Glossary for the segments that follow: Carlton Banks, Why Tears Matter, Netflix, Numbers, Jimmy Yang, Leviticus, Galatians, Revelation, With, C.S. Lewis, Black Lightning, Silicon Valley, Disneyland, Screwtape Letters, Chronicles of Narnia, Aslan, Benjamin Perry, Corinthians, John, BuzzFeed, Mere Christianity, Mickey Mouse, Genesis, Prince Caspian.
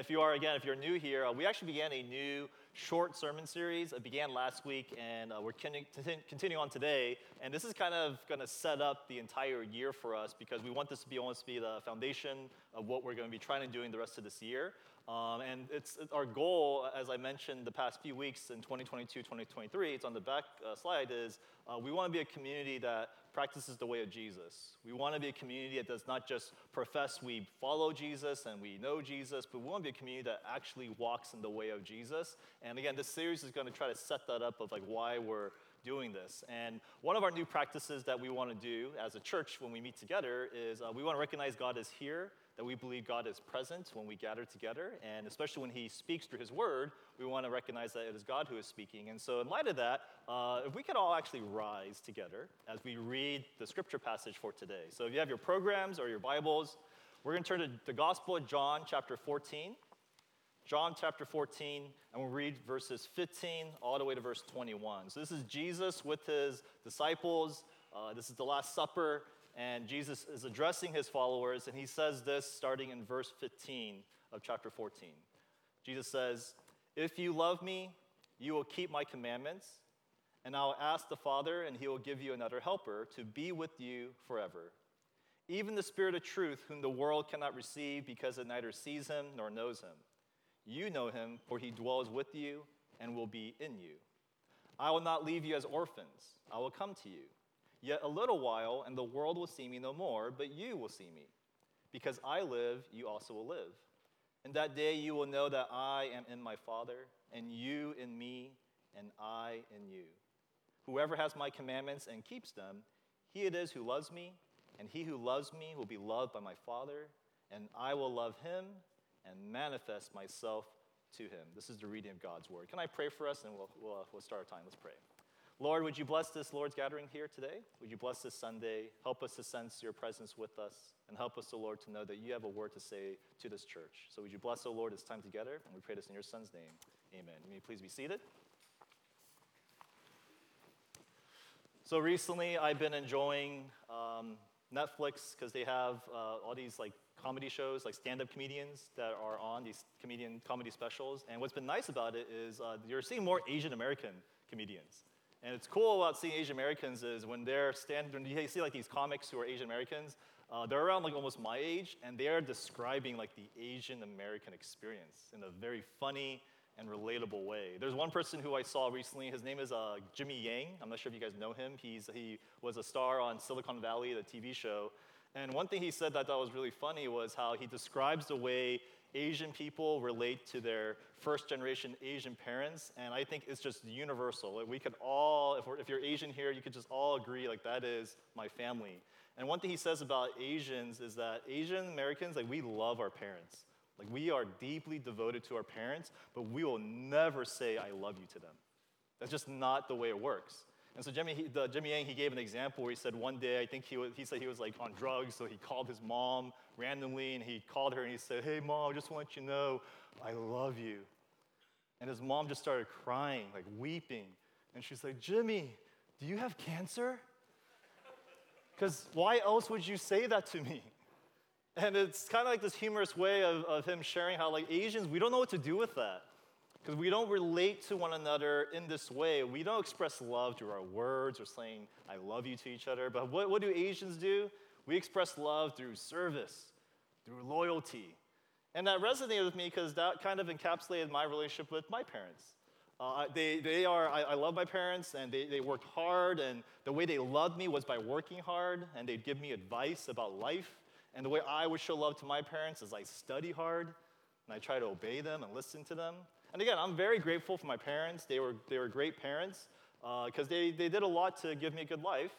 if you're new here, we actually began a new short sermon series. It began last week, and we're continuing on today. And this is kind of going to set up the entire year for us, because we want this to be almost be the foundation of what we're going to be trying to do in the rest of this year. And it's our goal, as I mentioned the past few weeks in 2022, 2023, it's on the back slide, is we want to be a community that practices the way of Jesus. We want to be a community that does not just profess we follow Jesus and we know Jesus, but we want to be a community that actually walks in the way of Jesus. And again, this series is going to try to set that up of like why we're doing this. And one of our new practices that we want to do as a church when we meet together is we want to recognize God is here, that we believe God is present when we gather together, and especially when he speaks through his word, we want to recognize that it is God who is speaking. And so in light of that, if we could all actually rise together as we read the scripture passage for today. So if you have your programs or your Bibles, we're going to turn to the Gospel of John chapter 14. John chapter 14, and we'll read verses 15 all the way to verse 21. So this is Jesus with his disciples. This is the Last Supper, and Jesus is addressing his followers, and he says this starting in verse 15 of chapter 14. Jesus says, "If you love me, you will keep my commandments, and I will ask the Father, and he will give you another helper to be with you forever. Even the Spirit of truth, whom the world cannot receive because it neither sees him nor knows him. You know him, for he dwells with you and will be in you. I will not leave you as orphans. I will come to you. Yet a little while, and the world will see me no more, but you will see me. Because I live, you also will live. And that day you will know that I am in my Father, and you in me, and I in you. Whoever has my commandments and keeps them, he it is who loves me, and he who loves me will be loved by my Father, and I will love him and manifest myself to him." This is the reading of God's word. Can I pray for us, and we'll start our time? Let's pray. Lord, would you bless this Lord's gathering here today? Would you bless this Sunday? Help us to sense your presence with us, and help us, O Lord, to know that you have a word to say to this church. So would you bless, O Lord, this time together, and we pray this in your Son's name. Amen. May you please be seated. So recently, I've been enjoying Netflix, because they have all these like comedy shows, like stand-up comedians that are on these comedy specials. And what's been nice about it is you're seeing more Asian American comedians. And it's cool about seeing Asian Americans is when they're when you see like these comics who are Asian Americans, they're around like almost my age, and they are describing like the Asian American experience in a very funny and relatable way. There's one person who I saw recently. His name is Jimmy Yang. I'm not sure if you guys know him. He was a star on Silicon Valley, the TV show. And one thing he said that I thought was really funny was how he describes the way Asian people relate to their first-generation Asian parents, and I think it's just universal. Like we could all, if you're Asian here, you could just all agree, like, that is my family. And one thing he says about Asians is that Asian Americans, like, we love our parents. Like, we are deeply devoted to our parents, but we will never say, "I love you" to them. That's just not the way it works. And so Jimmy Yang, he gave an example where he said one day, I think he said he was like on drugs, so he called his mom randomly, and he called her and he said, "Hey, Mom, I just want you to know, I love you." And his mom just started crying, like weeping. And she's like, "Jimmy, do you have cancer? Because why else would you say that to me?" And it's kind of like this humorous way of him sharing how like Asians, we don't know what to do with that. Because we don't relate to one another in this way. We don't express love through our words or saying, "I love you" to each other. But what do Asians do? We express love through service, through loyalty. And that resonated with me because that kind of encapsulated my relationship with my parents. I love my parents, and they worked hard, and the way they loved me was by working hard, and they'd give me advice about life. And the way I would show love to my parents is I study hard, and I try to obey them and listen to them. And again, I'm very grateful for my parents. They were great parents because they did a lot to give me a good life.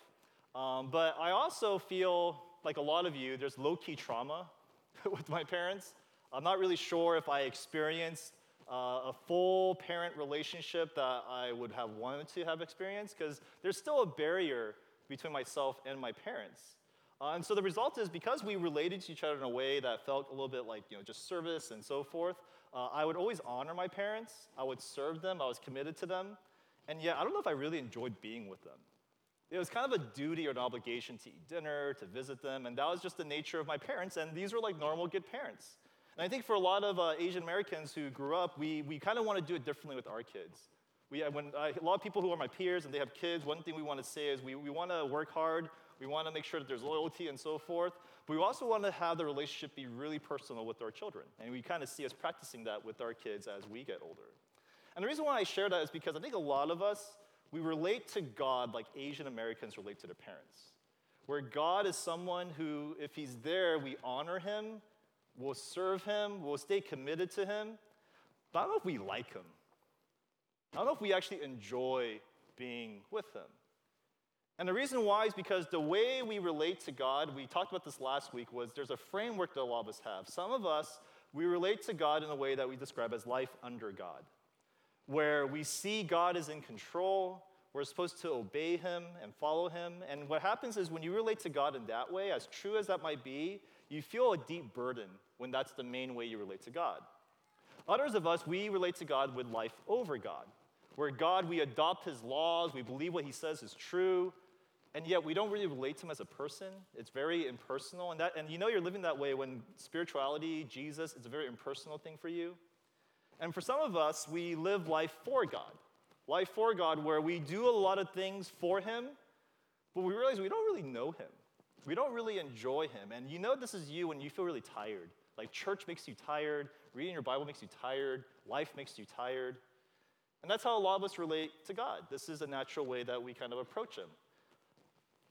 But I also feel like a lot of you, there's low-key trauma with my parents. I'm not really sure if I experienced a full parent relationship that I would have wanted to have experienced because there's still a barrier between myself and my parents. And so the result is because we related to each other in a way that felt a little bit like, just service and so forth, I would always honor my parents. I would serve them. I was committed to them. And yet, I don't know if I really enjoyed being with them. It was kind of a duty or an obligation to eat dinner, to visit them, and that was just the nature of my parents, and these were like normal good parents. And I think for a lot of Asian Americans who grew up, we kind of want to do it differently with our kids. A lot of people who are my peers and they have kids, one thing we want to say is we want to work hard, we want to make sure that there's loyalty and so forth, but we also want to have the relationship be really personal with our children. And we kind of see us practicing that with our kids as we get older. And the reason why I share that is because I think a lot of us, we relate to God like Asian Americans relate to their parents, where God is someone who, if he's there, we honor him, we'll serve him, we'll stay committed to him, but I don't know if we like him. I don't know if we actually enjoy being with him. And the reason why is because the way we relate to God, we talked about this last week, was there's a framework that a lot of us have. Some of us, we relate to God in a way that we describe as life under God, where we see God is in control, we're supposed to obey him and follow him. And what happens is when you relate to God in that way, as true as that might be, you feel a deep burden when that's the main way you relate to God. Others of us, we relate to God with life over God, where God, we adopt his laws, we believe what he says is true, and yet we don't really relate to him as a person. It's very impersonal, and you know you're living that way when spirituality, Jesus, it's a very impersonal thing for you. And for some of us, we live life for God, where we do a lot of things for him, but we realize we don't really know him. We don't really enjoy him. And you know this is you when you feel really tired. Like church makes you tired, reading your Bible makes you tired, life makes you tired. And that's how a lot of us relate to God. This is a natural way that we kind of approach him.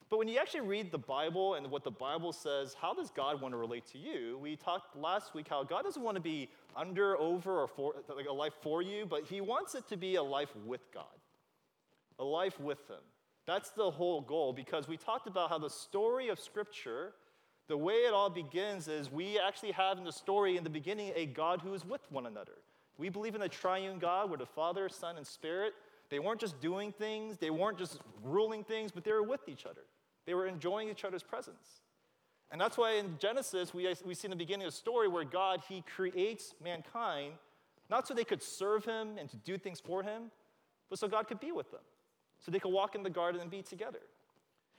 But when you actually read the Bible and what the Bible says, how does God want to relate to you? We talked last week how God doesn't want to be under, over, or for, like a life for you, but he wants it to be a life with God, a life with him. That's the whole goal, because we talked about how the story of Scripture, the way it all begins is we actually have in the story in the beginning a God who is with one another. We believe in a triune God where the Father, Son, and Spirit, they weren't just doing things, they weren't just ruling things, but they were with each other. They were enjoying each other's presence. And that's why in Genesis, we see in the beginning of the story where God, he creates mankind, not so they could serve him and to do things for him, but so God could be with them, so they could walk in the garden and be together.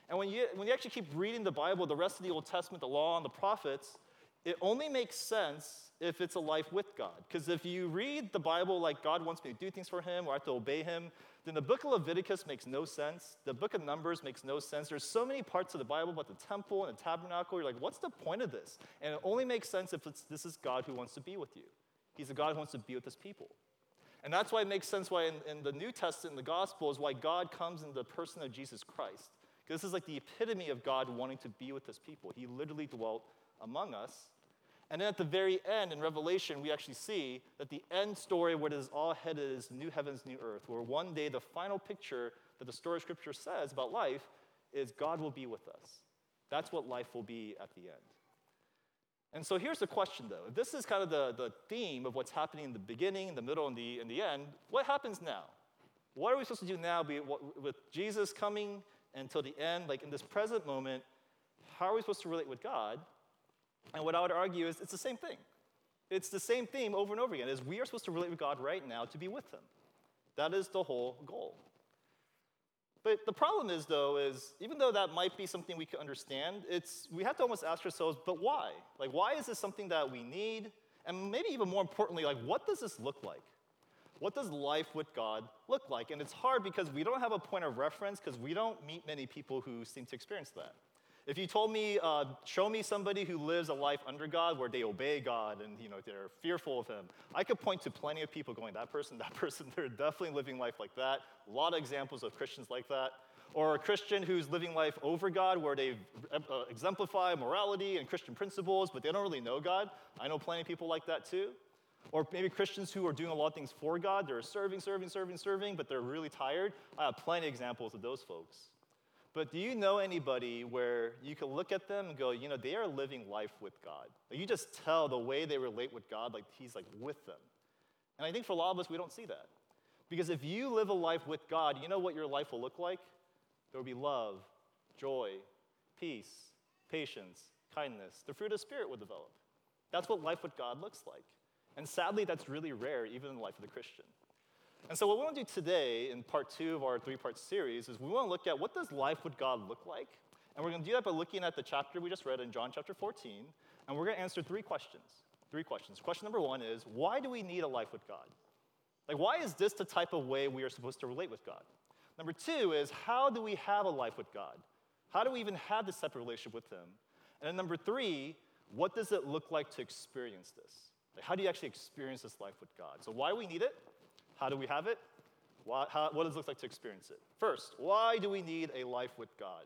And when you actually keep reading the Bible, the rest of the Old Testament, the law and the prophets, it only makes sense if it's a life with God. Because if you read the Bible like God wants me to do things for him or I have to obey him, then the book of Leviticus makes no sense. The book of Numbers makes no sense. There's so many parts of the Bible about the temple and the tabernacle. You're like, what's the point of this? And it only makes sense if this is God who wants to be with you. He's the God who wants to be with his people. And that's why it makes sense why in the New Testament, the Gospels, why God comes in the person of Jesus Christ. Because this is like the epitome of God wanting to be with his people. He literally dwelt among us. And then at the very end, in Revelation, we actually see that the end story where it is all headed is new heavens, new earth, where one day the final picture that the story of Scripture says about life is God will be with us. That's what life will be at the end. And so here's the question, though. This is kind of the theme of what's happening in the beginning, in the middle, and in the end. What happens now? What are we supposed to do now with Jesus coming until the end? Like in this present moment, how are we supposed to relate with God? And what I would argue is it's the same thing. It's the same theme over and over again, is we are supposed to relate with God right now to be with him. That is the whole goal. But the problem is, though, is even though that might be something we can understand, we have to almost ask ourselves, but why? Like, why is this something that we need? And maybe even more importantly, like, what does this look like? What does life with God look like? And it's hard because we don't have a point of reference because we don't meet many people who seem to experience that. If you told me, show me somebody who lives a life under God where they obey God and, you know, they're fearful of him, I could point to plenty of people going, that person, they're definitely living life like that. A lot of examples of Christians like that. Or a Christian who's living life over God where they exemplify morality and Christian principles, but they don't really know God. I know plenty of people like that too. Or maybe Christians who are doing a lot of things for God. They're serving, but they're really tired. I have plenty of examples of those folks. But do you know anybody where you can look at them and go, you know, they are living life with God? Like you just tell the way they relate with God, like he's like with them. And I think for a lot of us, we don't see that. Because if you live a life with God, you know what your life will look like? There will be love, joy, peace, patience, kindness. The fruit of the Spirit will develop. That's what life with God looks like. And sadly, that's really rare, even in the life of the Christian. And so what we want to do today in part 2 of our 3-part series is we want to look at what does life with God look like? And we're going to do that by looking at the chapter we just read in John chapter 14, and we're going to answer 3 questions. Three questions. Question number one is, why do we need a life with God? Like, why is this the type of way we are supposed to relate with God? Number two is, how do we have a life with God? How do we even have this type of relationship with him? And then number three, what does it look like to experience this? Like, how do you actually experience this life with God? So why we need it, how do we have it, what does it look like to experience it? First, why do we need a life with God?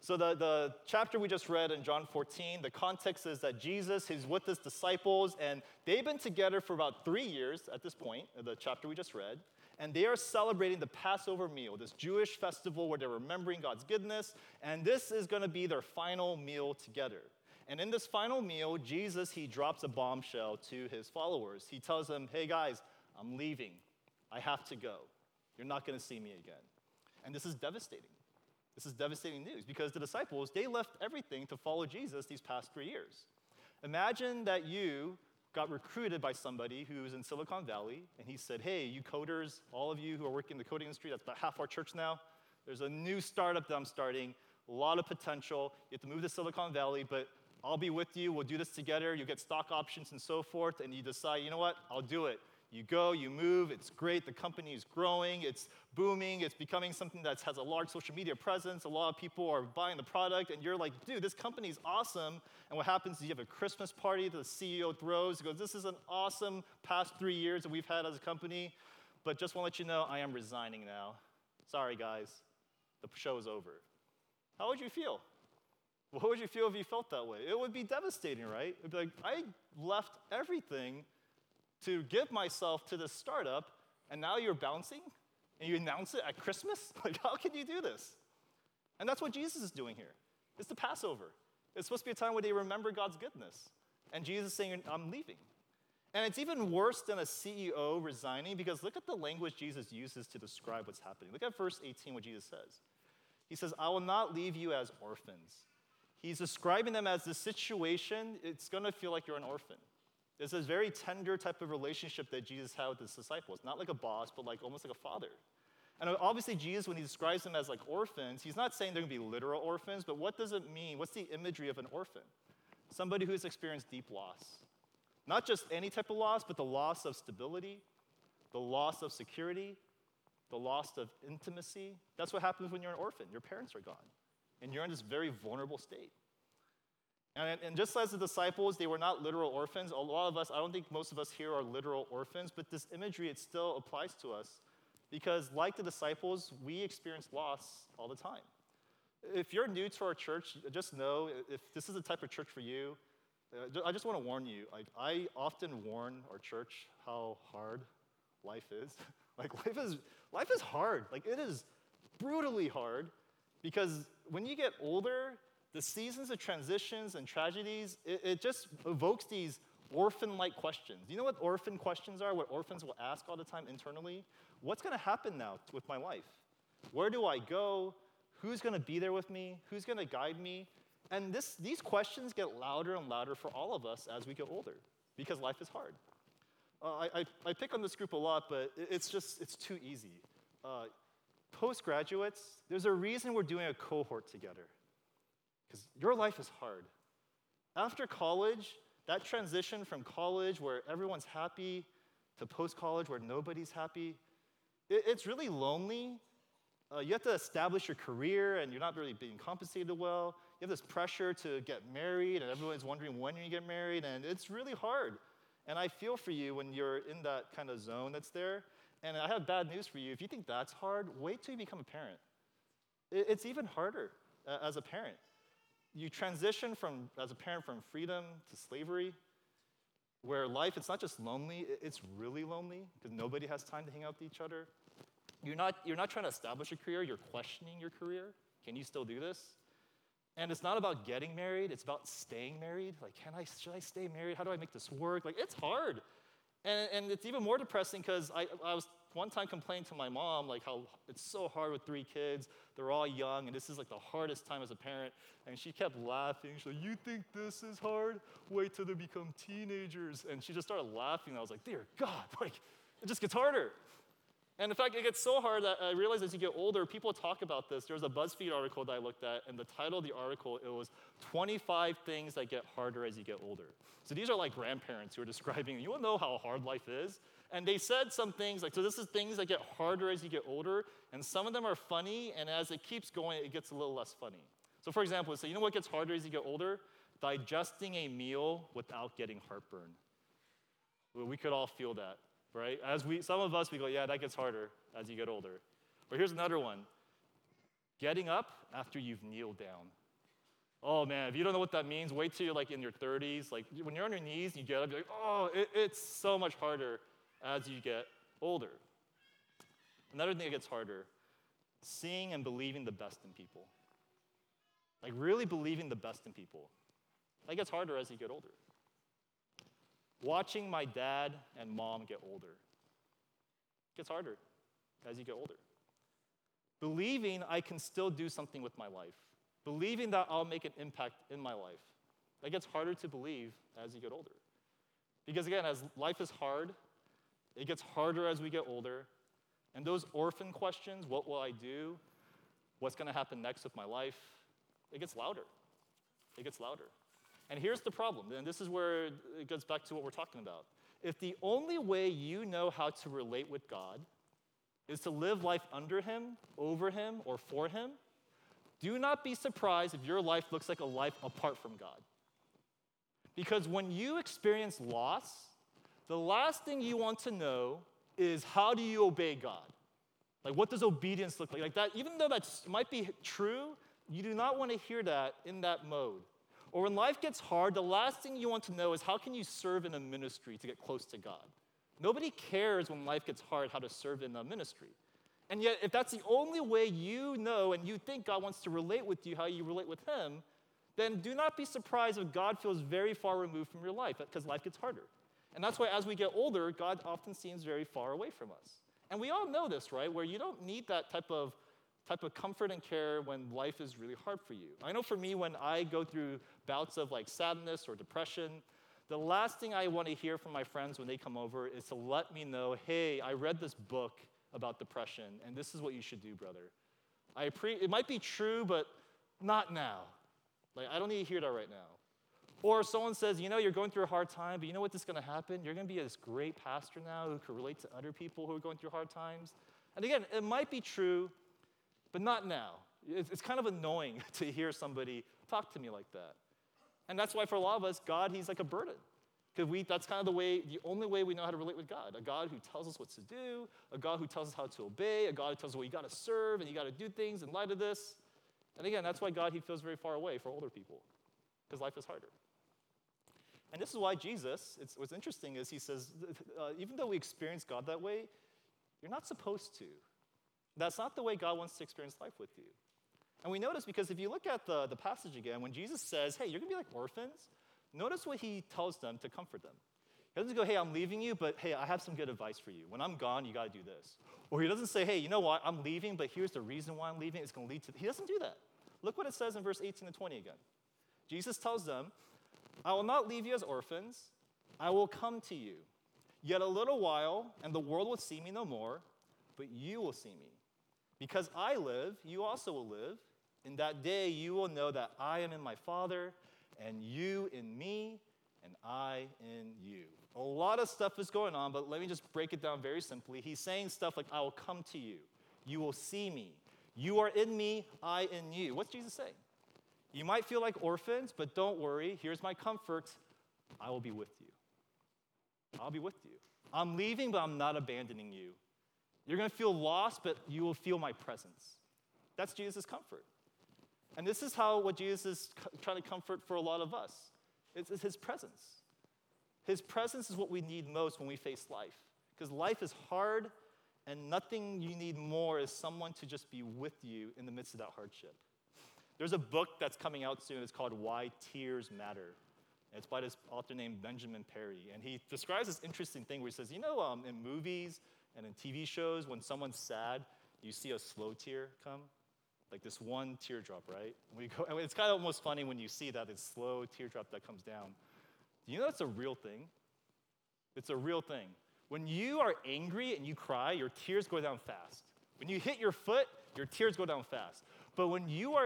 So the chapter we just read in John 14, the context is that Jesus, he's with his disciples, and they've been together for about 3 years at this point, the chapter we just read, and they are celebrating the Passover meal, this Jewish festival where they're remembering God's goodness, and this is going to be their final meal together. And in this final meal, Jesus, he drops a bombshell to his followers. He tells them, hey guys, I'm leaving. I have to go. You're not going to see me again. And this is devastating. This is devastating news because the disciples, they left everything to follow Jesus these past 3 years. Imagine that you got recruited by somebody who's in Silicon Valley, and he said, hey, you coders, all of you who are working in the coding industry, that's about half our church now. There's a new startup that I'm starting, a lot of potential. You have to move to Silicon Valley, but I'll be with you. We'll do this together. You get stock options and so forth, and you decide, you know what, I'll do it. You go, you move, it's great, the company is growing, it's booming, it's becoming something that has a large social media presence, a lot of people are buying the product, and you're like, dude, this company is awesome, and what happens is you have a Christmas party that the CEO throws, he goes, this is an awesome past 3 years that we've had as a company, but just want to let you know, I am resigning now. Sorry, guys, the show is over. How would you feel? What would you feel if you felt that way? It would be devastating, right? It would be like, I left everything to give myself to this startup, and now you're bouncing, and you announce it at Christmas? Like, how can you do this? And that's what Jesus is doing here. It's the Passover. It's supposed to be a time where they remember God's goodness. And Jesus is saying, I'm leaving. And it's even worse than a CEO resigning, because look at the language Jesus uses to describe what's happening. Look at verse 18, what Jesus says. He says, I will not leave you as orphans. He's describing them as this situation, it's going to feel like you're an orphan. It's this very tender type of relationship that Jesus had with his disciples. Not like a boss, but like almost like a father. And obviously Jesus, when he describes them as like orphans, he's not saying they're going to be literal orphans, but what does it mean? What's the imagery of an orphan? Somebody who's experienced deep loss. Not just any type of loss, but the loss of stability, the loss of security, the loss of intimacy. That's what happens when you're an orphan. Your parents are gone. And you're in this very vulnerable state. And just as the disciples, they were not literal orphans. A lot of us, I don't think most of us here are literal orphans, but this imagery, it still applies to us because like the disciples, we experience loss all the time. If you're new to our church, just know if this is the type of church for you, I just want to warn you. Like, I often warn our church how hard life is. Like life is hard. Like it is brutally hard because when you get older, the seasons of transitions and tragedies, it just evokes these orphan-like questions. You know what orphan questions are, what orphans will ask all the time internally? What's going to happen now with my life? Where do I go? Who's going to be there with me? Who's going to guide me? And these questions get louder and louder for all of us as we get older because life is hard. I pick on this group a lot, but it's too easy. Postgraduates, there's a reason we're doing a cohort together. Because your life is hard. After college, that transition from college where everyone's happy to post-college where nobody's happy, it's really lonely. You have to establish your career and you're not really being compensated well. You have this pressure to get married and everyone's wondering when you get married and it's really hard. And I feel for you when you're in that kind of zone that's there. And I have bad news for you. If you think that's hard, wait till you become a parent. It's even harder as a parent. You transition from, as a parent, from freedom to slavery, where life, it's not just lonely, it's really lonely, because nobody has time to hang out with each other. You're not trying to establish a career, you're questioning your career. Can you still do this? And it's not about getting married, it's about staying married. Like, should I stay married? How do I make this work? Like, it's hard. And it's even more depressing, because I was one time complaining to my mom, like how it's so hard with 3 kids, they're all young, and this is like the hardest time as a parent, and she kept laughing, she's like, you think this is hard? Wait till they become teenagers, and she just started laughing, and I was like, dear God, like, it just gets harder. And in fact, it gets so hard that I realize as you get older, people talk about this. There was a BuzzFeed article that I looked at, and the title of the article, it was 25 Things That Get Harder As You Get Older. So these are like grandparents who are describing, you will know how hard life is. And they said some things like, so this is things that get harder as you get older, and some of them are funny, and as it keeps going, it gets a little less funny. So for example, so you know what gets harder as you get older? Digesting a meal without getting heartburn. Well, we could all feel that, right? As some of us go, yeah, that gets harder as you get older. But here's another one. Getting up after you've kneeled down. Oh man, if you don't know what that means, wait till you're like in your 30s. Like when you're on your knees and you get up, you're like, oh, it's so much harder as you get older. Another thing that gets harder, seeing and believing the best in people. Like really believing the best in people. That gets harder as you get older. Watching my dad and mom get older. Gets harder as you get older. Believing I can still do something with my life. Believing that I'll make an impact in my life. That gets harder to believe as you get older. Because again, as life is hard, it gets harder as we get older. And those orphan questions, what will I do? What's going to happen next with my life? It gets louder. It gets louder. And here's the problem, and this is where it goes back to what we're talking about. If the only way you know how to relate with God is to live life under him, over him, or for him, do not be surprised if your life looks like a life apart from God. Because when you experience loss, the last thing you want to know is how do you obey God? Like, what does obedience look like? Like that, even though that might be true, you do not want to hear that in that mode. Or when life gets hard, the last thing you want to know is how can you serve in a ministry to get close to God? Nobody cares when life gets hard how to serve in a ministry. And yet, if that's the only way you know and you think God wants to relate with you, how you relate with him, then do not be surprised if God feels very far removed from your life because life gets harder. And that's why as we get older, God often seems very far away from us. And we all know this, right? Where you don't need that type of comfort and care when life is really hard for you. I know for me, when I go through bouts of like sadness or depression, the last thing I want to hear from my friends when they come over is to let me know, hey, I read this book about depression, and this is what you should do, brother. It might be true, but not now. Like, I don't need to hear that right now. Or someone says, you know, you're going through a hard time, but you know what is going to happen? You're going to be this great pastor now who can relate to other people who are going through hard times. And again, it might be true, but not now. It's kind of annoying to hear somebody talk to me like that. And that's why for a lot of us, God, he's like a burden. Because that's kind of the only way we know how to relate with God. A God who tells us what to do, a God who tells us how to obey, a God who tells us, well, you got to serve and you got to do things in light of this. And again, that's why God, he feels very far away for older people. Because life is harder. And this is why Jesus, what's interesting is he says, even though we experience God that way, you're not supposed to. That's not the way God wants to experience life with you. And we notice because if you look at the passage again, when Jesus says, hey, you're going to be like orphans, notice what he tells them to comfort them. He doesn't go, hey, I'm leaving you, but hey, I have some good advice for you. When I'm gone, you got to do this. Or he doesn't say, hey, you know what, I'm leaving, but here's the reason why I'm leaving. It's going to lead to, he doesn't do that. Look what it says in verse 18 to 20 again. Jesus tells them, I will not leave you as orphans. I will come to you. Yet a little while, and the world will see me no more, but you will see me. Because I live, you also will live. In that day, you will know that I am in my Father, and you in me, and I in you. A lot of stuff is going on, but let me just break it down very simply. He's saying stuff like, I will come to you. You will see me. You are in me, I in you. What's Jesus saying? You might feel like orphans, but don't worry. Here's my comfort. I will be with you. I'll be with you. I'm leaving, but I'm not abandoning you. You're going to feel lost, but you will feel my presence. That's Jesus' comfort. And this is what Jesus is trying to comfort for a lot of us. It's his presence. His presence is what we need most when we face life. Because life is hard, and nothing you need more is someone to just be with you in the midst of that hardship. There's a book that's coming out soon. It's called Why Tears Matter. It's by this author named Benjamin Perry. And he describes this interesting thing where he says, you know, in movies and in TV shows, when someone's sad, you see a slow tear come. Like this one teardrop, right? And it's kind of almost funny when you see that, this slow teardrop that comes down. Do you know that's a real thing? It's a real thing. When you are angry and you cry, your tears go down fast. When you hit your foot, your tears go down fast. But when you are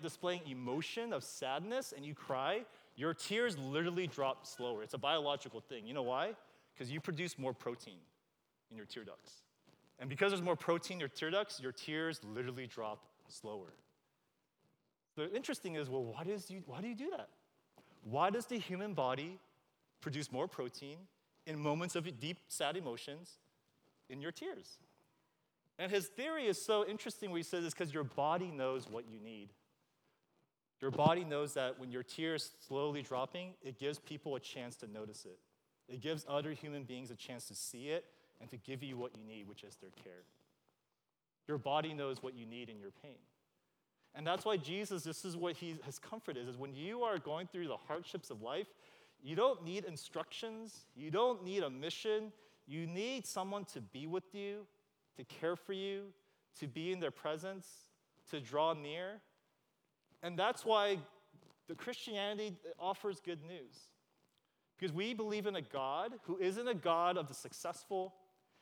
displaying emotion of sadness and you cry, your tears literally drop slower. It's a biological thing. You know why? Because you produce more protein in your tear ducts. And because there's more protein in your tear ducts, your tears literally drop slower. The interesting is, well, why do you do that? Why does the human body produce more protein in moments of deep, sad emotions in your tears? And his theory is so interesting when he says it's because your body knows what you need. Your body knows that when your tears slowly dropping, it gives people a chance to notice it. It gives other human beings a chance to see it and to give you what you need, which is their care. Your body knows what you need in your pain. And that's why Jesus, this is what his comfort is when you are going through the hardships of life, you don't need instructions. You don't need a mission. You need someone to be with you, to care for you, to be in their presence, to draw near. And that's why the Christianity offers good news. Because we believe in a God who isn't a God of the successful.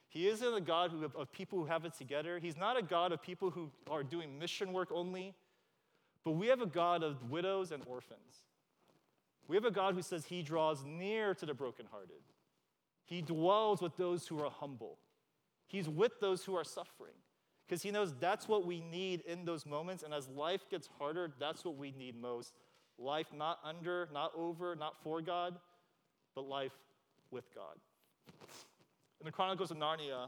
He isn't a God of people who have it together. He's not a God of people who are doing mission work only. But we have a God of widows and orphans. We have a God who says he draws near to the brokenhearted. He dwells with those who are humble. He's with those who are suffering. Because he knows that's what we need in those moments. And as life gets harder, that's what we need most. Life not under, not over, not for God, but life with God. In the Chronicles of Narnia,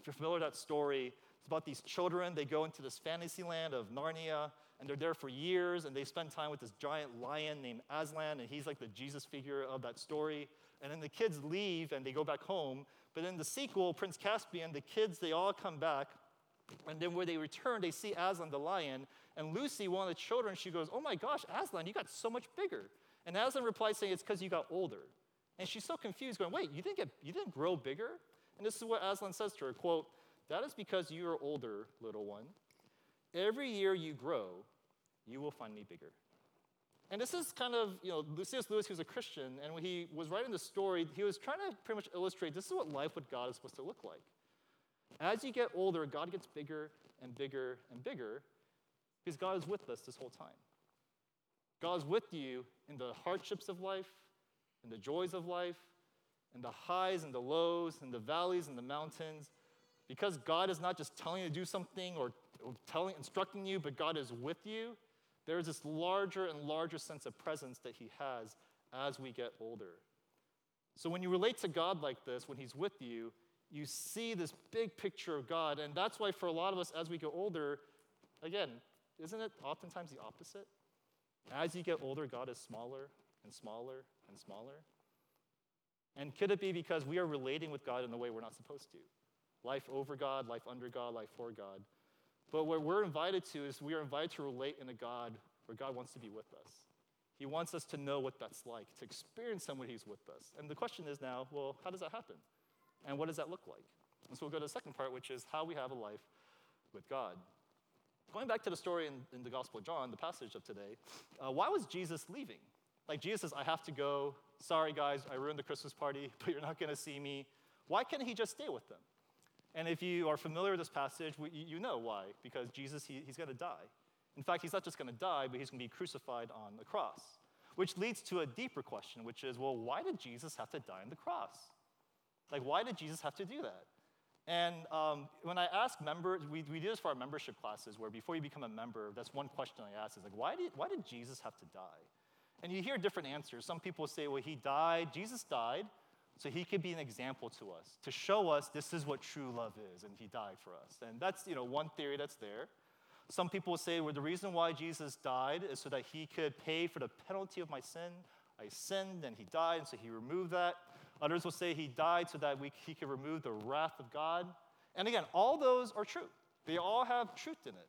if you're familiar with that story, it's about these children. They go into this fantasy land of Narnia, and they're there for years, and they spend time with this giant lion named Aslan, and he's like the Jesus figure of that story. And then the kids leave, and they go back home. But in the sequel, Prince Caspian, the kids, they all come back. And then when they return, they see Aslan, the lion. And Lucy, one of the children, she goes, "Oh my gosh, Aslan, you got so much bigger." And Aslan replies saying, "It's because you got older." And she's so confused, going, "Wait, you didn't grow bigger?" And this is what Aslan says to her, quote, "That is because you are older, little one. Every year you grow, you will find me bigger." And this is kind of, C.S. Lewis, who's a Christian, and when he was writing this story, he was trying to pretty much illustrate this is what life with God is supposed to look like. As you get older, God gets bigger and bigger and bigger because God is with us this whole time. God is with you in the hardships of life, in the joys of life, in the highs and the lows, in the valleys and the mountains. Because God is not just telling you to do something or instructing you, but God is with you, there is this larger and larger sense of presence that he has as we get older. So when you relate to God like this, when he's with you, you see this big picture of God. And that's why for a lot of us, as we get older, again, isn't it oftentimes the opposite? As you get older, God is smaller and smaller and smaller. And could it be because we are relating with God in a way we're not supposed to? Life over God, life under God, life for God. But what we're invited to is we are invited to relate in a God where God wants to be with us. He wants us to know what that's like, to experience him when he's with us. And the question is now, well, how does that happen? And what does that look like? And so we'll go to the second part, which is how we have a life with God. Going back to the story in the Gospel of John, the passage of today, why was Jesus leaving? Like Jesus says, "I have to go. Sorry, guys, I ruined the Christmas party, but you're not going to see me." Why couldn't he just stay with them? And if you are familiar with this passage, you know why. Because Jesus, he's going to die. In fact, he's not just going to die, but he's going to be crucified on the cross. Which leads to a deeper question, which is, well, why did Jesus have to die on the cross? Like, why did Jesus have to do that? And when I ask members, we do this for our membership classes, where before you become a member, that's one question I ask is, like, why did Jesus have to die? And you hear different answers. Some people say, well, Jesus died, so he could be an example to us, to show us this is what true love is, and he died for us. And that's, one theory that's there. Some people say, well, the reason why Jesus died is so that he could pay for the penalty of my sin. I sinned, and he died, and so he removed that. Others will say he died so that he could remove the wrath of God. And again, all those are true. They all have truth in it.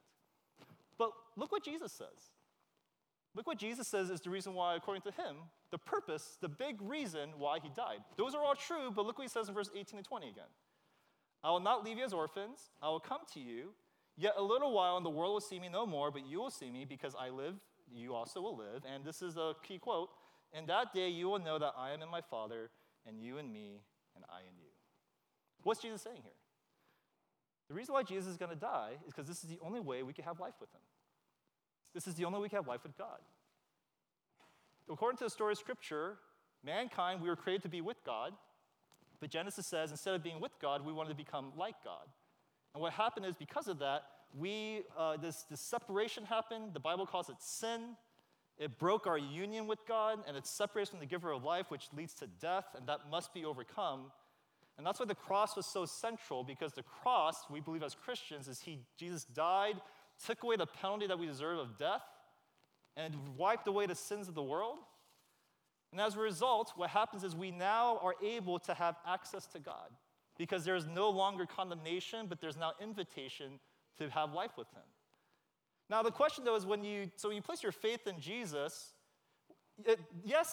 But look what Jesus says. Look what Jesus says is the reason why, according to him, the purpose, the big reason why he died. Those are all true, but look what he says in verse 18 and 20 again. "I will not leave you as orphans. I will come to you. Yet a little while, and the world will see me no more, but you will see me, because I live, you also will live." And this is a key quote. "And that day you will know that I am in my Father, and you in me, and I in you." What's Jesus saying here? The reason why Jesus is going to die is because this is the only way we can have life with him. This is the only way we can have life with God. According to the story of Scripture, mankind, we were created to be with God, but Genesis says instead of being with God, we wanted to become like God. And what happened is because of that, this separation happened. The Bible calls it sin. It broke our union with God, and it separates from the giver of life, which leads to death, and that must be overcome. And that's why the cross was so central, because the cross, we believe as Christians, is Jesus died, took away the penalty that we deserve of death, and wiped away the sins of the world. And as a result, what happens is we now are able to have access to God, because there is no longer condemnation, but there's now invitation to have life with him. Now, the question, though, is when you place your faith in Jesus, it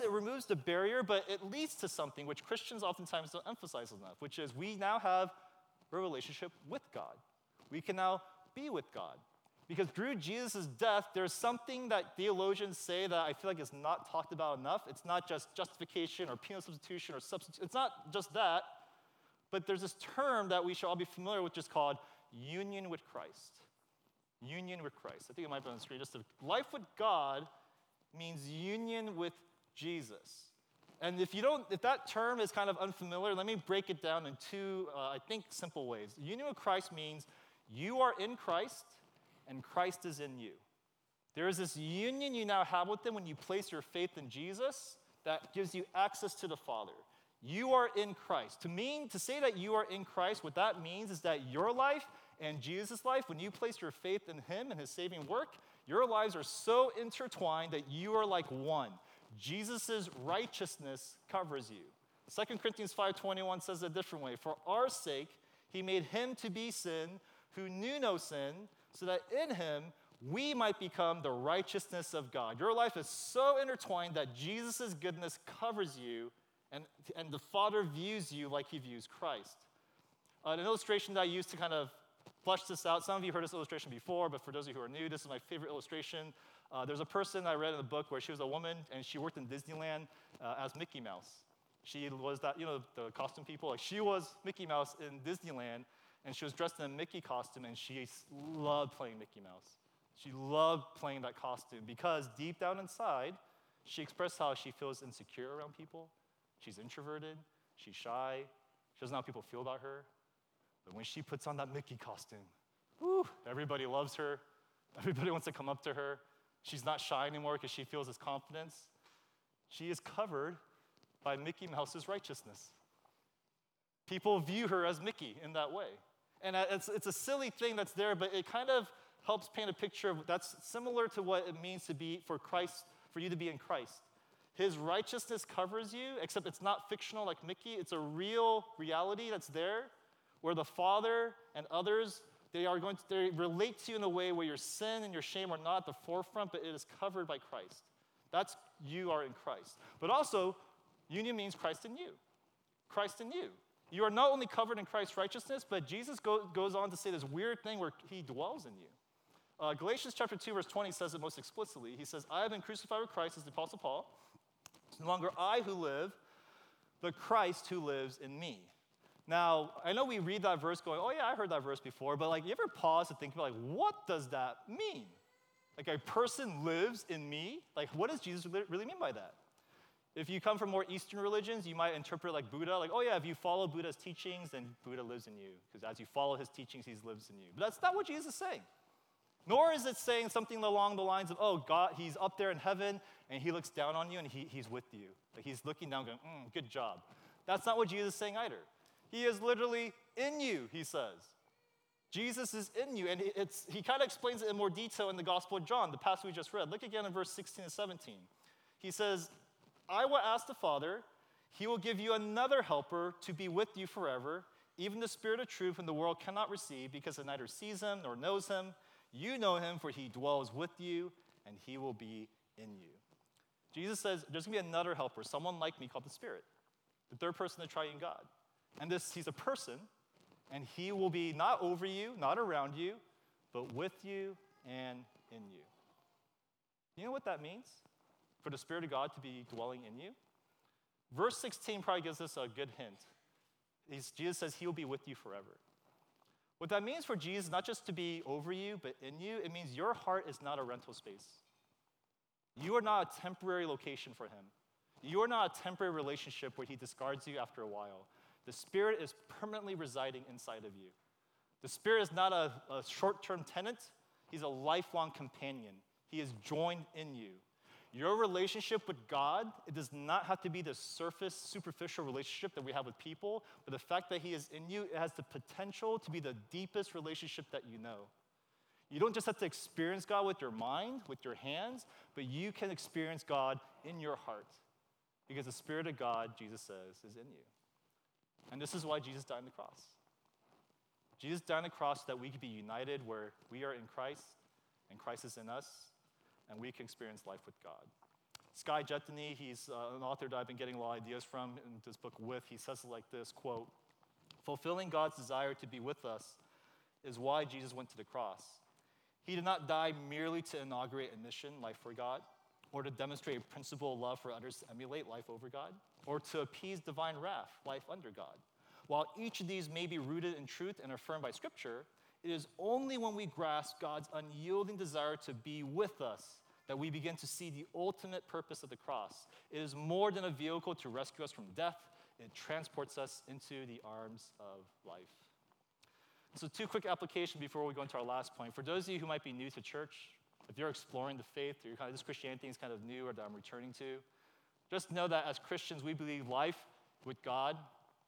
removes the barrier, but it leads to something which Christians oftentimes don't emphasize enough, which is we now have a relationship with God. We can now be with God. Because through Jesus' death, there's something that theologians say that I feel like is not talked about enough. It's not just justification or penal substitution or substitute. It's not just that, but there's this term that we should all be familiar with, just called union with Christ. Union with Christ. I think it might be on the screen. Just life with God means union with Jesus. And if that term is kind of unfamiliar, let me break it down in two, simple ways. Union with Christ means you are in Christ and Christ is in you. There is this union you now have with him when you place your faith in Jesus that gives you access to the Father. You are in Christ. To say that you are in Christ, what that means is that your life and Jesus' life, when you place your faith in him and his saving work, your lives are so intertwined that you are like one. Jesus' righteousness covers you. 2 Corinthians 5:21 says it a different way. For our sake, he made him to be sin who knew no sin, so that in him we might become the righteousness of God. Your life is so intertwined that Jesus' goodness covers you, and the Father views you like he views Christ. An illustration that I used to kind of flesh this out. Some of you heard this illustration before, but for those of you who are new, this is my favorite illustration. There's a person I read in a book where she was a woman, and she worked in Disneyland as Mickey Mouse. She was that, the costume people. Like, she was Mickey Mouse in Disneyland, and she was dressed in a Mickey costume, and she loved playing Mickey Mouse. She loved playing that costume because deep down inside, she expressed how she feels insecure around people. She's introverted. She's shy. She doesn't know how people feel about her. But when she puts on that Mickey costume, woo, everybody loves her. Everybody wants to come up to her. She's not shy anymore because she feels this confidence. She is covered by Mickey Mouse's righteousness. People view her as Mickey in that way. And it's a silly thing that's there, but it kind of helps paint a picture that's similar to what it means to be for you to be in Christ. His righteousness covers you, except it's not fictional like Mickey. It's a real reality that's there, where the Father and others, they relate to you in a way where your sin and your shame are not at the forefront, but it is covered by Christ. That's you are in Christ. But also, union means Christ in you. Christ in you. You are not only covered in Christ's righteousness, but Jesus goes on to say this weird thing where he dwells in you. Galatians chapter 2, verse 20 says it most explicitly. He says, I have been crucified with Christ, as the Apostle Paul. It's no longer I who live, but Christ who lives in me. Now, I know we read that verse going, oh yeah, I heard that verse before, but you ever pause to think about what does that mean? A person lives in me? What does Jesus really mean by that? If you come from more Eastern religions, you might interpret Buddha, oh yeah, if you follow Buddha's teachings, then Buddha lives in you, because as you follow his teachings, he lives in you. But that's not what Jesus is saying. Nor is it saying something along the lines of, oh, God, he's up there in heaven, and he looks down on you, and he's with you. He's looking down going, good job. That's not what Jesus is saying either. He is literally in you, he says. Jesus is in you, and he kind of explains it in more detail in the Gospel of John, the passage we just read. Look again in verse 16 and 17. He says, I will ask the Father, he will give you another helper to be with you forever, even the Spirit of truth whom the world cannot receive because it neither sees him nor knows him. You know him, for he dwells with you, and he will be in you. Jesus says there's going to be another helper, someone like me called the Spirit, the third person of the triune God. And he's a person, and he will be not over you, not around you, but with you and in you. You know what that means? For the Spirit of God to be dwelling in you? Verse 16 probably gives us a good hint. Jesus says he'll be with you forever. What that means for Jesus, not just to be over you, but in you, it means your heart is not a rental space. You are not a temporary location for him. You are not a temporary relationship where he discards you after a while. The Spirit is permanently residing inside of you. The Spirit is not a short-term tenant. He's a lifelong companion. He is joined in you. Your relationship with God, it does not have to be the surface, superficial relationship that we have with people, but the fact that he is in you, it has the potential to be the deepest relationship that you know. You don't just have to experience God with your mind, with your hands, but you can experience God in your heart because the Spirit of God, Jesus says, is in you. And this is why Jesus died on the cross. Jesus died on the cross so that we could be united where we are in Christ and Christ is in us, and we can experience life with God. Skye Jethani, he's an author that I've been getting a lot of ideas from in this book, With. He says it like this, quote, "Fulfilling God's desire to be with us is why Jesus went to the cross. He did not die merely to inaugurate a mission, life for God, or to demonstrate a principle of love for others to emulate, life over God, or to appease divine wrath, life under God. While each of these may be rooted in truth and affirmed by Scripture, it is only when we grasp God's unyielding desire to be with us that we begin to see the ultimate purpose of the cross. It is more than a vehicle to rescue us from death. It transports us into the arms of life." So two quick applications before we go into our last point. For those of you who might be new to church, if you're exploring the faith, or this Christianity is kind of new or that I'm returning to, just know that as Christians, we believe life with God,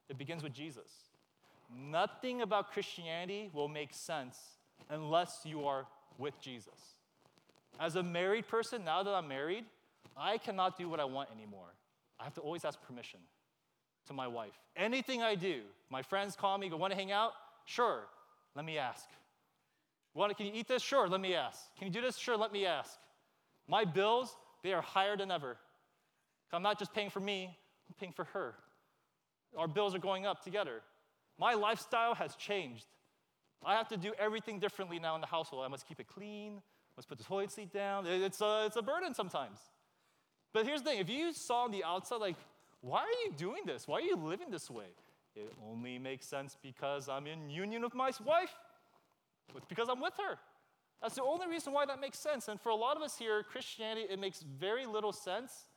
it begins with Jesus. Nothing about Christianity will make sense unless you are with Jesus. As a married person, now that I'm married, I cannot do what I want anymore. I have to always ask permission to my wife. Anything I do, my friends call me, go, "Want to hang out?" "Sure, let me ask." "Can you eat this?" "Sure, let me ask." "Can you do this?" "Sure, let me ask." My bills, they are higher than ever. I'm not just paying for me, I'm paying for her. Our bills are going up together. My lifestyle has changed. I have to do everything differently now in the household. I must keep it clean. I must put the toilet seat down. It's a burden sometimes. But here's the thing. If you saw on the outside, like, why are you doing this? Why are you living this way? It only makes sense because I'm in union with my wife. It's because I'm with her. That's the only reason why that makes sense. And for a lot of us here, Christianity, it makes very little sense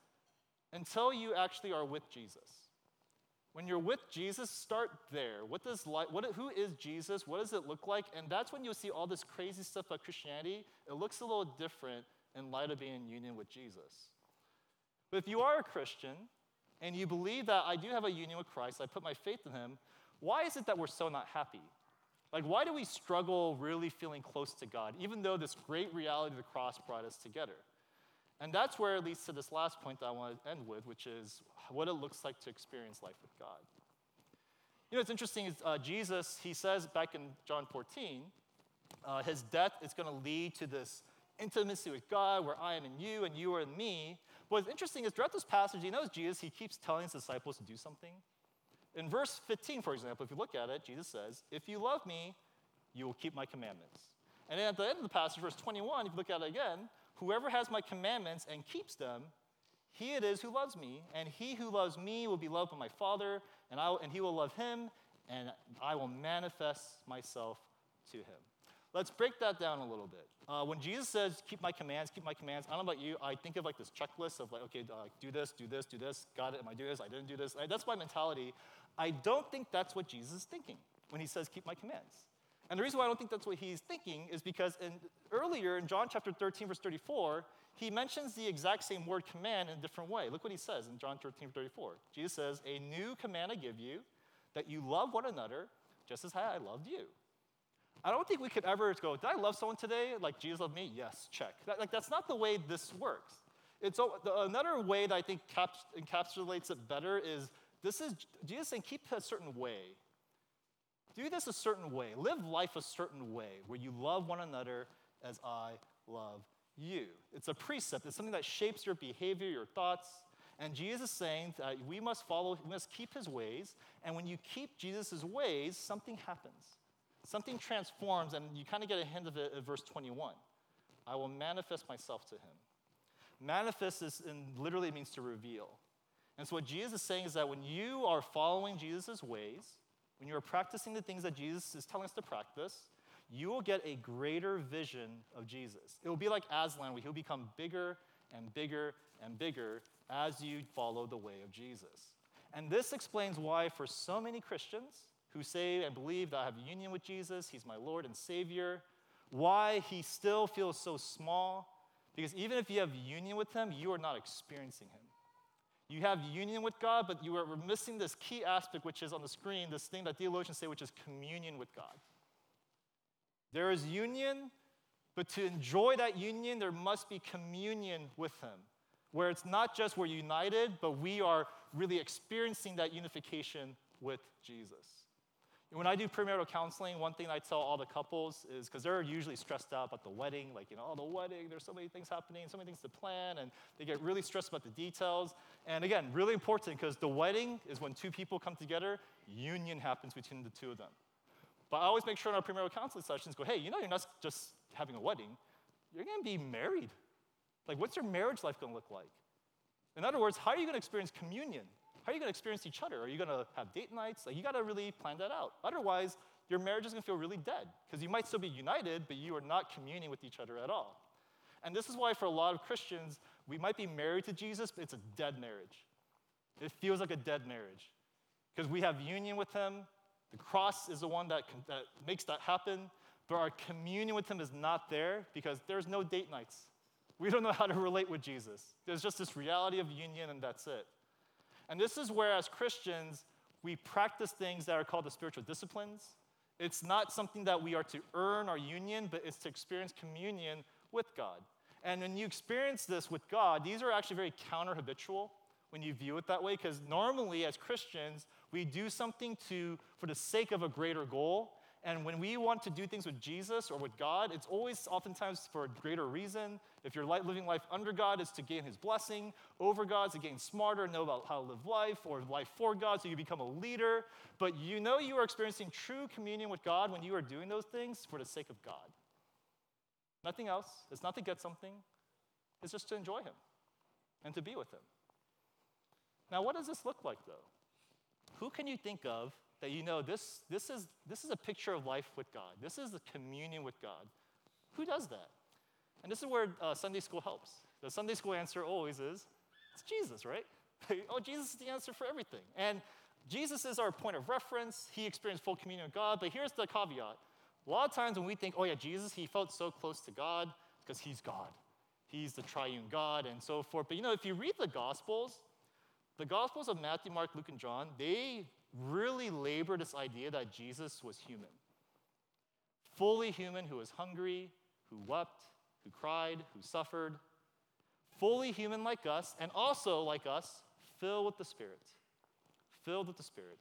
until you actually are with Jesus. When you're with Jesus, start there. Who is Jesus? What does it look like? And that's when you'll see all this crazy stuff about Christianity. It looks a little different in light of being in union with Jesus. But if you are a Christian and you believe that I do have a union with Christ, I put my faith in him, why is it that we're so not happy? Like, why do we struggle really feeling close to God, even though this great reality of the cross brought us together? And that's where it leads to this last point that I want to end with, which is what it looks like to experience life with God. You know, it's interesting is Jesus, he says back in John 14, his death is going to lead to this intimacy with God where I am in you and you are in me. What's interesting is throughout this passage, you notice Jesus, he keeps telling his disciples to do something. In verse 15, for example, if you look at it, Jesus says, "If you love me, you will keep my commandments." And then at the end of the passage, verse 21, if you look at it again, "Whoever has my commandments and keeps them, he it is who loves me, and he who loves me will be loved by my Father, and he will love him, and I will manifest myself to him." Let's break that down a little bit. When Jesus says, keep my commands, I don't know about you, I think of like this checklist of like, okay, do this, got it, am I doing this, I didn't do this. That's my mentality. I don't think that's what Jesus is thinking when he says, keep my commands. And the reason why I don't think that's what he's thinking is because earlier in John chapter 13, verse 34, he mentions the exact same word command in a different way. Look what he says in John 13, 34. Jesus says, "A new command I give you, that you love one another just as I loved you." I don't think we could ever go, did I love someone today? Like Jesus loved me? Yes, check. That's not the way this works. Another way that I think encapsulates it better is this is Jesus saying keep a certain way. Do this a certain way. Live life a certain way where you love one another as I love you. It's a precept. It's something that shapes your behavior, your thoughts. And Jesus is saying that we must keep his ways. And when you keep Jesus' ways, something happens. Something transforms, and you kind of get a hint of it at verse 21. I will manifest myself to him. Manifest literally means to reveal. And so what Jesus is saying is that when you are following Jesus' ways, when you are practicing the things that Jesus is telling us to practice, you will get a greater vision of Jesus. It will be like Aslan, where he'll become bigger and bigger and bigger as you follow the way of Jesus. And this explains why for so many Christians who say and believe that I have union with Jesus, he's my Lord and Savior, why he still feels so small, because even if you have union with him, you are not experiencing him. You have union with God, but you are missing this key aspect, which is on the screen, this thing that theologians say, which is communion with God. There is union, but to enjoy that union, there must be communion with him, where it's not just we're united, but we are really experiencing that unification with Jesus. And when I do premarital counseling, one thing I tell all the couples is, because they're usually stressed out about the wedding, like, you know, oh, the wedding, there's so many things happening, so many things to plan, and they get really stressed about the details. And again, really important, because the wedding is when two people come together, union happens between the two of them. But I always make sure in our premarital counseling sessions, go, hey, you know you're not just having a wedding. You're going to be married. Like, what's your marriage life going to look like? In other words, how are you going to experience communion? How are you going to experience each other? Are you going to have date nights? Like, you got to really plan that out. Otherwise, your marriage is going to feel really dead, because you might still be united, but you are not communing with each other at all. And this is why for a lot of Christians, we might be married to Jesus, but it's a dead marriage. It feels like a dead marriage, because we have union with him. The cross is the one that makes that happen, but our communion with him is not there because there's no date nights. We don't know how to relate with Jesus. There's just this reality of union, and that's it. And this is where, as Christians, we practice things that are called the spiritual disciplines. It's not something that we are to earn our union, but it's to experience communion with God. And when you experience this with God, these are actually very counter-habitual when you view it that way, because normally as Christians, we do something for the sake of a greater goal. And when we want to do things with Jesus or with God, it's always oftentimes for a greater reason. If you're living life under God, it's to gain his blessing. Over God, it's to gain smarter, know about how to live life, or life for God, so you become a leader. But you know you are experiencing true communion with God when you are doing those things for the sake of God. Nothing else. It's not to get something. It's just to enjoy him and to be with him. Now, what does this look like, though? Who can you think of that you know this is a picture of life with God? This is the communion with God. Who does that? And this is where Sunday school helps. The Sunday school answer always is, it's Jesus, right? Oh, Jesus is the answer for everything. And Jesus is our point of reference. He experienced full communion with God. But here's the caveat. A lot of times when we think, oh, yeah, Jesus, he felt so close to God because he's God. He's the triune God and so forth. But, you know, if you read the Gospels of Matthew, Mark, Luke, and John, they really labor this idea that Jesus was human. Fully human, who was hungry, who wept, who cried, who suffered. Fully human like us, and also like us, filled with the Spirit. Filled with the Spirit.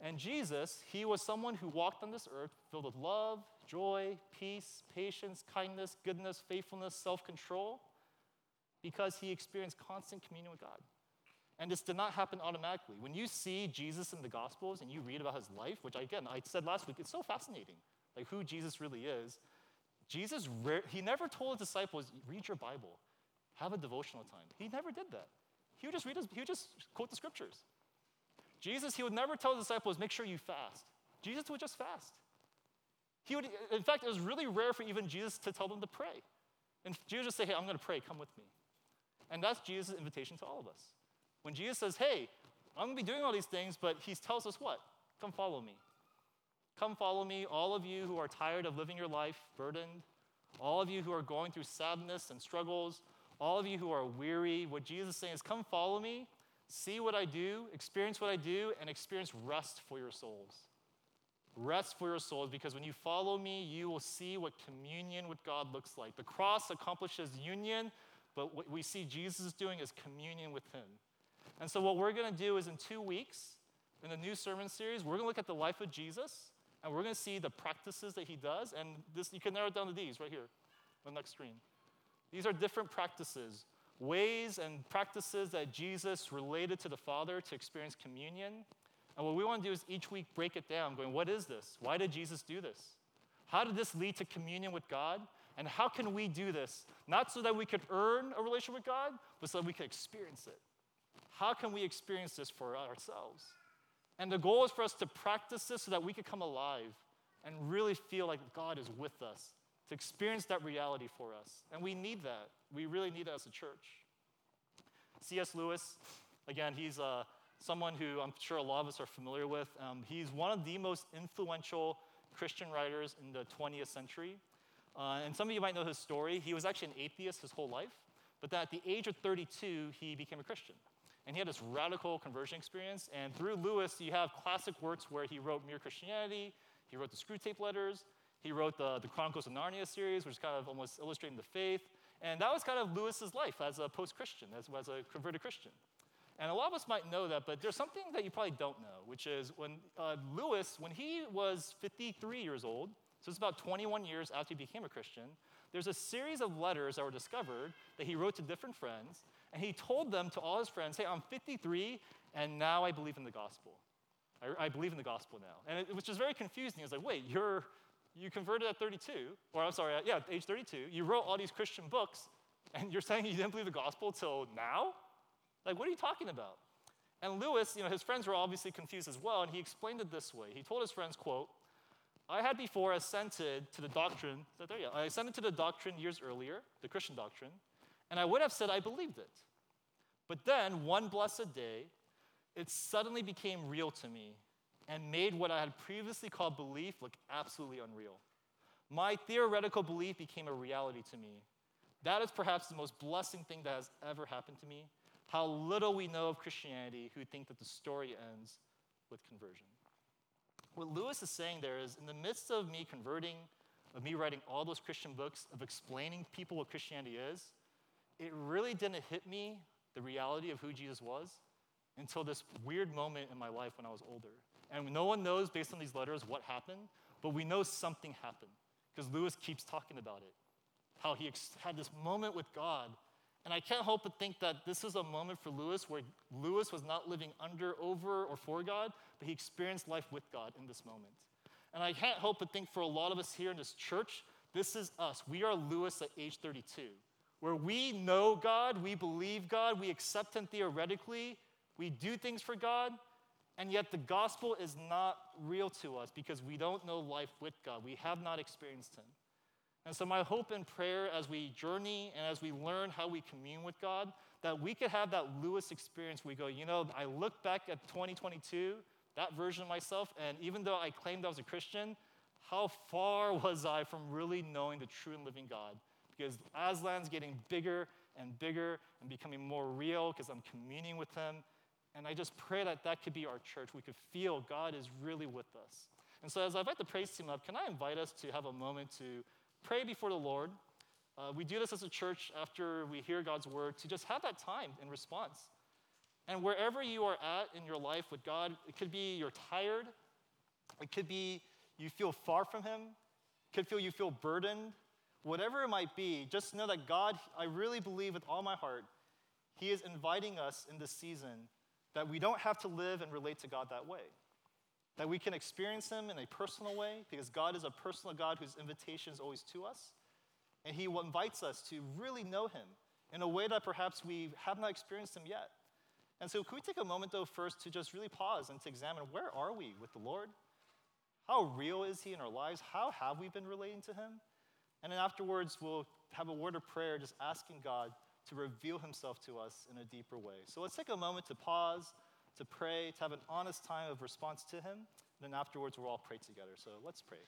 And Jesus, he was someone who walked on this earth filled with love, joy, peace, patience, kindness, goodness, faithfulness, self-control, because he experienced constant communion with God. And this did not happen automatically. When you see Jesus in the Gospels and you read about his life, which, again, I said last week, it's so fascinating, like who Jesus really is. Jesus, he never told his disciples, read your Bible, have a devotional time. He never did that. He would just quote the scriptures. Jesus, he would never tell his disciples, make sure you fast. Jesus would just fast. In fact, it was really rare for even Jesus to tell them to pray. And Jesus would say, hey, I'm going to pray, come with me. And that's Jesus' invitation to all of us. When Jesus says, hey, I'm going to be doing all these things, but he tells us what? Come follow me. Come follow me, all of you who are tired of living your life burdened, all of you who are going through sadness and struggles, all of you who are weary. What Jesus is saying is, come follow me, see what I do, experience what I do, and experience rest for your souls. Rest for your souls, because when you follow me, you will see what communion with God looks like. The cross accomplishes union, but what we see Jesus doing is communion with him. And so what we're going to do is in 2 weeks, in a new sermon series, we're going to look at the life of Jesus, and we're going to see the practices that he does. And this, you can narrow it down to these right here on the next screen. These are different practices, ways and practices that Jesus related to the Father to experience communion. And what we want to do is each week break it down, going, what is this? Why did Jesus do this? How did this lead to communion with God? And how can we do this? Not so that we could earn a relationship with God, but so that we could experience it. How can we experience this for ourselves? And the goal is for us to practice this so that we could come alive and really feel like God is with us, to experience that reality for us. And we need that. We really need it as a church. C.S. Lewis, again, he's someone who I'm sure a lot of us are familiar with. He's one of the most influential Christian writers in the 20th century. And some of you might know his story. He was actually an atheist his whole life, but then at the age of 32, he became a Christian. And he had this radical conversion experience. And through Lewis, you have classic works where he wrote Mere Christianity, he wrote the Screwtape Letters, he wrote the Chronicles of Narnia series, which is kind of almost illustrating the faith. And that was kind of Lewis's life as a post-Christian, as a converted Christian. And a lot of us might know that, but there's something that you probably don't know, which is when Lewis, when he was 53 years old, so it's about 21 years after he became a Christian, there's a series of letters that were discovered that he wrote to different friends, and he told them to all his friends, hey, I'm 53, and now I believe in the gospel. I believe in the gospel now. And it was just very confusing. It was like, wait, you converted at 32, or I'm sorry, yeah, age 32. You wrote all these Christian books, and you're saying you didn't believe the gospel till now? Like, what are you talking about? And Lewis, his friends were obviously confused as well, and he explained it this way. He told his friends, quote, I had before assented to the doctrine, is that there? Yeah. I assented to the doctrine years earlier, the Christian doctrine, and I would have said I believed it. But then, one blessed day, it suddenly became real to me and made what I had previously called belief look absolutely unreal. My theoretical belief became a reality to me. That is perhaps the most blessing thing that has ever happened to me. How little we know of Christianity who think that the story ends with conversion. What Lewis is saying there is, in the midst of me converting, of me writing all those Christian books, of explaining people what Christianity is, it really didn't hit me, the reality of who Jesus was, until this weird moment in my life when I was older. And no one knows, based on these letters, what happened, but we know something happened, because Lewis keeps talking about it, how he had this moment with God. And I can't help but think that this is a moment for Lewis where Lewis was not living under, over, or for God, but he experienced life with God in this moment. And I can't help but think for a lot of us here in this church, this is us. We are Lewis at age 32, where we know God, we believe God, we accept him theoretically, we do things for God, and yet the gospel is not real to us because we don't know life with God. We have not experienced him. And so my hope and prayer as we journey and as we learn how we commune with God, that we could have that Lewis experience where we go, I look back at 2022, that version of myself, and even though I claimed I was a Christian, how far was I from really knowing the true and living God? Because Aslan's getting bigger and bigger and becoming more real because I'm communing with him. And I just pray that that could be our church. We could feel God is really with us. And so as I invite the praise team up, can I invite us to have a moment to pray before the Lord. We do this as a church after we hear God's word to just have that time in response. And wherever you are at in your life with God, it could be you're tired. It could be you feel far from him. It could feel you feel burdened. Whatever it might be, just know that God, I really believe with all my heart, he is inviting us in this season that we don't have to live and relate to God that way. That we can experience him in a personal way because God is a personal God whose invitation is always to us. And he invites us to really know him in a way that perhaps we have not experienced him yet. And so could we take a moment, though, first to just really pause and to examine where are we with the Lord? How real is he in our lives? How have we been relating to him? And then afterwards, we'll have a word of prayer just asking God to reveal himself to us in a deeper way. So let's take a moment to pause, to pray, to have an honest time of response to him. And then afterwards, we'll all pray together. So let's pray.